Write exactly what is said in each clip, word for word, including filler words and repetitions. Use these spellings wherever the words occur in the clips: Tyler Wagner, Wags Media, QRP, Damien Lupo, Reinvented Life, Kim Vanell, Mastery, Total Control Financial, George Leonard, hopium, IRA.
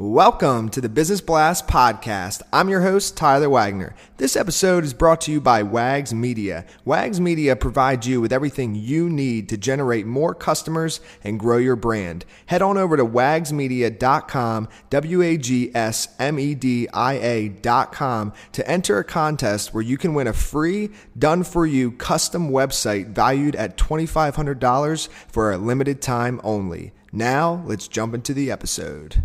Welcome to the Business Blast Podcast. I'm your host, Tyler Wagner. This episode is brought to you by Wags Media. Wags Media provides you with everything you need to generate more customers and grow your brand. Head on over to wags media dot com, W A G S M E D I A dot com, to enter a contest where you can win a free, done-for-you custom website valued at twenty-five hundred dollars for a limited time only. Now, let's jump into the episode.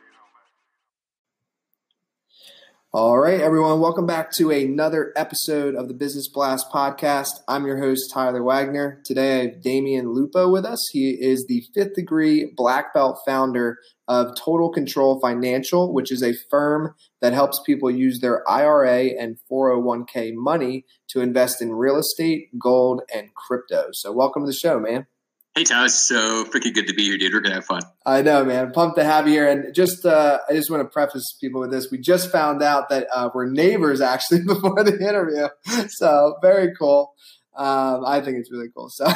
All right, everyone, welcome back to another episode of the Business Blast Podcast. I'm your host, Tyler Wagner. Today, I have Damien Lupo with us. He is the fifth degree black belt founder of Total Control Financial, which is a firm that helps people use their I R A and four oh one k money to invest in real estate, gold, and crypto. So welcome to the show, man. Hey, Tyler. So freaking good to be here, dude. We're going to have fun. I know, man. I'm pumped to have you here. And just, uh, I just want to preface people with this. We just found out that uh, we're neighbors, actually, before the interview. So very cool. Um, I think it's really cool. So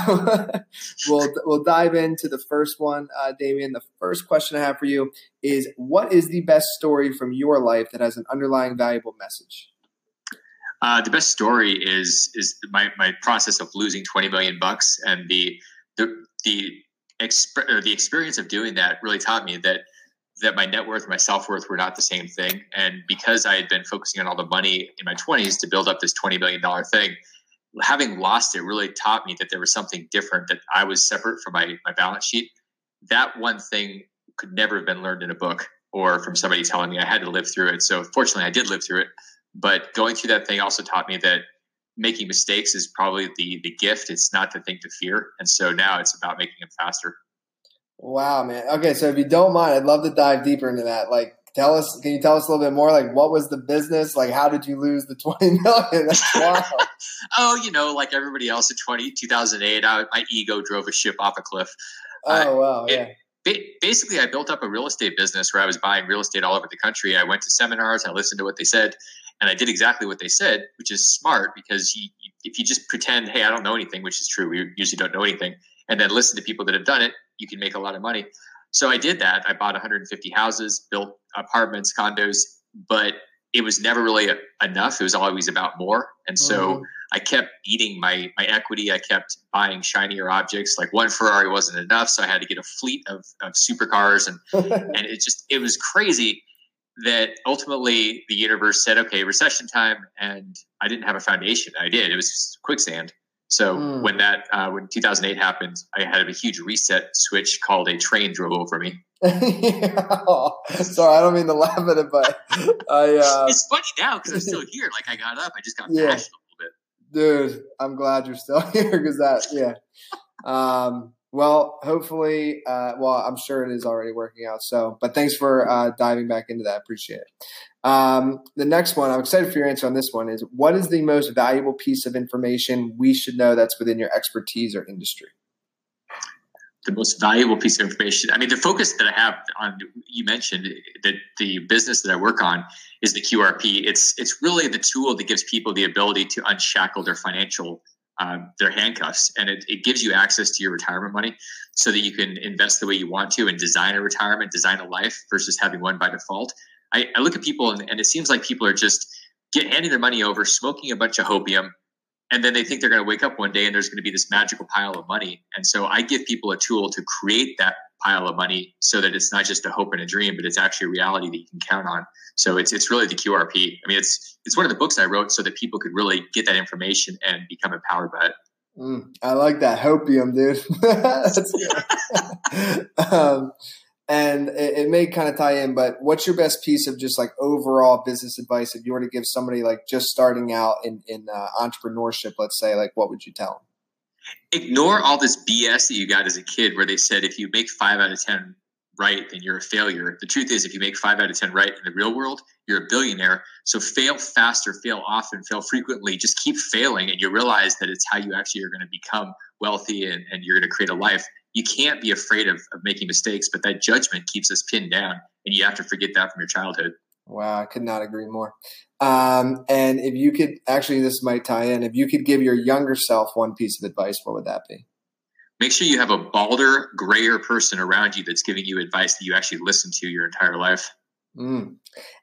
we'll we'll dive into the first one, uh, Damien. The first question I have for you is, what is the best story from your life that has an underlying valuable message? Uh, the best story is is my, my process of losing twenty million bucks, and the the the exp- or the experience of doing that really taught me that that my net worth and my self-worth were not the same thing. And because I had been focusing on all the money in my twenties to build up this twenty million dollars thing, having lost it really taught me that there was something different, that I was separate from my, my balance sheet. That one thing could never have been learned in a book or from somebody telling me. I had to live through it. So fortunately, I did live through it. But going through that thing also taught me that making mistakes is probably the the gift. It's not the thing to fear. And so now it's about making them faster. Wow, man. Okay, so if you don't mind, I'd love to dive deeper into that. Like, tell us, can you tell us a little bit more? Like, what was the business? Like, how did you lose the twenty million? That's wild. Oh, you know, like everybody else in twenty, two thousand eight, I, my ego drove a ship off a cliff. Oh, uh, wow. Yeah. It, basically, I built up a real estate business where I was buying real estate all over the country. I went to seminars, I listened to what they said, and I did exactly what they said, which is smart, because you, if you just pretend, hey, I don't know anything, which is true, we usually don't know anything, and then listen to people that have done it, you can make a lot of money. So I did that. I bought one hundred fifty houses, built apartments, condos, but it was never really a, enough. It was always about more. And so mm-hmm. I kept eating my my equity. I kept buying shinier objects. Like, one Ferrari wasn't enough, so I had to get a fleet of, of supercars. And and it just it was crazy that ultimately the universe said, okay, recession time. And I didn't have a foundation. I did. It was just quicksand. So mm. when that uh, when two thousand eight happened, I had a huge reset switch called a train drove over me. yeah. oh, sorry, I don't mean to laugh at it, but I, uh, it's funny now because I'm still here. Like, I got up, I just got yeah. passionate a little bit. Dude, I'm glad you're still here because that, yeah. um, well, hopefully, uh, well, I'm sure it is already working out. So, but thanks for uh, diving back into that. Appreciate it. Um, the next one, I'm excited for your answer on this one, is what is the most valuable piece of information we should know that's within your expertise or industry? The most valuable piece of information. I mean, the focus that I have on, you mentioned that the business that I work on is the Q R P. It's, it's really the tool that gives people the ability to unshackle their financial, um, their handcuffs. And it, it gives you access to your retirement money so that you can invest the way you want to and design a retirement, design a life versus having one by default. I, I look at people and, and it seems like people are just get handing their money over, smoking a bunch of hopium, and then they think they're going to wake up one day and there's going to be this magical pile of money. And so I give people a tool to create that pile of money so that it's not just a hope and a dream, but it's actually a reality that you can count on. So it's it's really the Q R P. I mean, it's it's one of the books I wrote so that people could really get that information and become empowered by it. Mm, I like that hopium, dude. That's good. um, And it, it may kind of tie in, but what's your best piece of just like overall business advice if you were to give somebody like just starting out in, in uh, entrepreneurship, let's say, like what would you tell them? Ignore all this B S that you got as a kid where they said, if you make five out of ten right, then you're a failure. The truth is, if you make five out of ten right in the real world, you're a billionaire. So fail faster, fail often, fail frequently, just keep failing. And you realize that it's how you actually are going to become wealthy and, and you're going to create a life. You can't be afraid of, of making mistakes, but that judgment keeps us pinned down, and you have to forget that from your childhood. Wow, I could not agree more. Um, and if you could, actually, this might tie in. If you could give your younger self one piece of advice, what would that be? Make sure you have a balder, grayer person around you that's giving you advice that you actually listen to your entire life. Mm.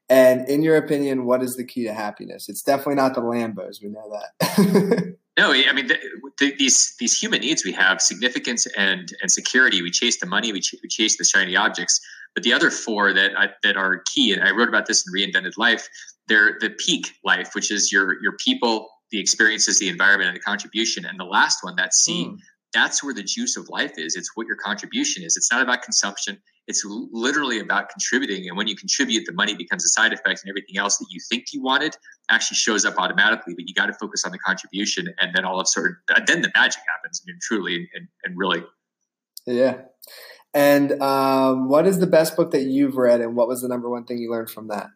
And in your opinion, what is the key to happiness? It's definitely not the Lambos. We know that. No, I mean, the, the, these these human needs we have, significance and and security. We chase the money. We, ch- we chase the shiny objects. But the other four that I, that are key, and I wrote about this in Reinvented Life, they're the peak life, which is your your people, the experiences, the environment, and the contribution. And the last one, that C, mm. that's where the juice of life is. It's what your contribution is. It's not about consumption. It's literally about contributing. And when you contribute, the money becomes a side effect, and everything else that you think you wanted actually shows up automatically. But you got to focus on the contribution, and then all of sort of then the magic happens. I mean, truly and, and really. Yeah. And um, what is the best book that you've read, and what was the number one thing you learned from that?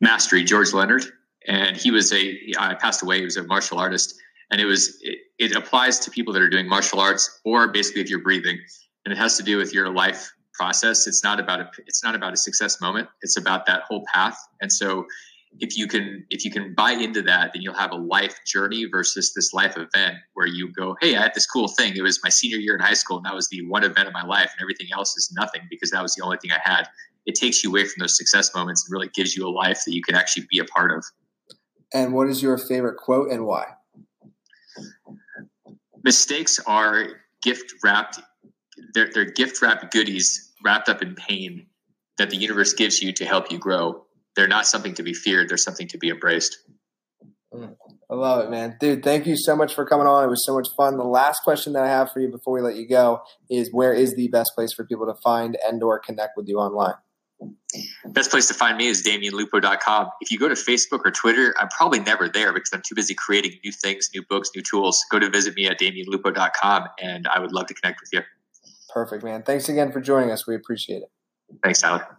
Mastery, George Leonard. And he was a, I passed away, he was a martial artist. And it was, it, it applies to people that are doing martial arts, or basically if you're breathing, and it has to do with your life process. It's not about a, it's not about a success moment. It's about that whole path. And so if you can, if you can buy into that, then you'll have a life journey versus this life event where you go, hey, I had this cool thing. It was my senior year in high school, and that was the one event of my life, and everything else is nothing because that was the only thing I had. It takes you away from those success moments and really gives you a life that you can actually be a part of. And what is your favorite quote, and why? Mistakes are gift wrapped. They're, they're gift wrapped goodies wrapped up in pain that the universe gives you to help you grow. They're not something to be feared. They're something to be embraced. I love it, man. Dude, thank you so much for coming on. It was so much fun. The last question that I have for you before we let you go is, where is the best place for people to find and or connect with you online? Best place to find me is damien lupo dot com. If you go to Facebook or Twitter, I'm probably never there because I'm too busy creating new things, new books, new tools. Go to visit me at damien lupo dot com, and I would love to connect with you. Perfect, man. Thanks again for joining us. We appreciate it. Thanks, Tyler.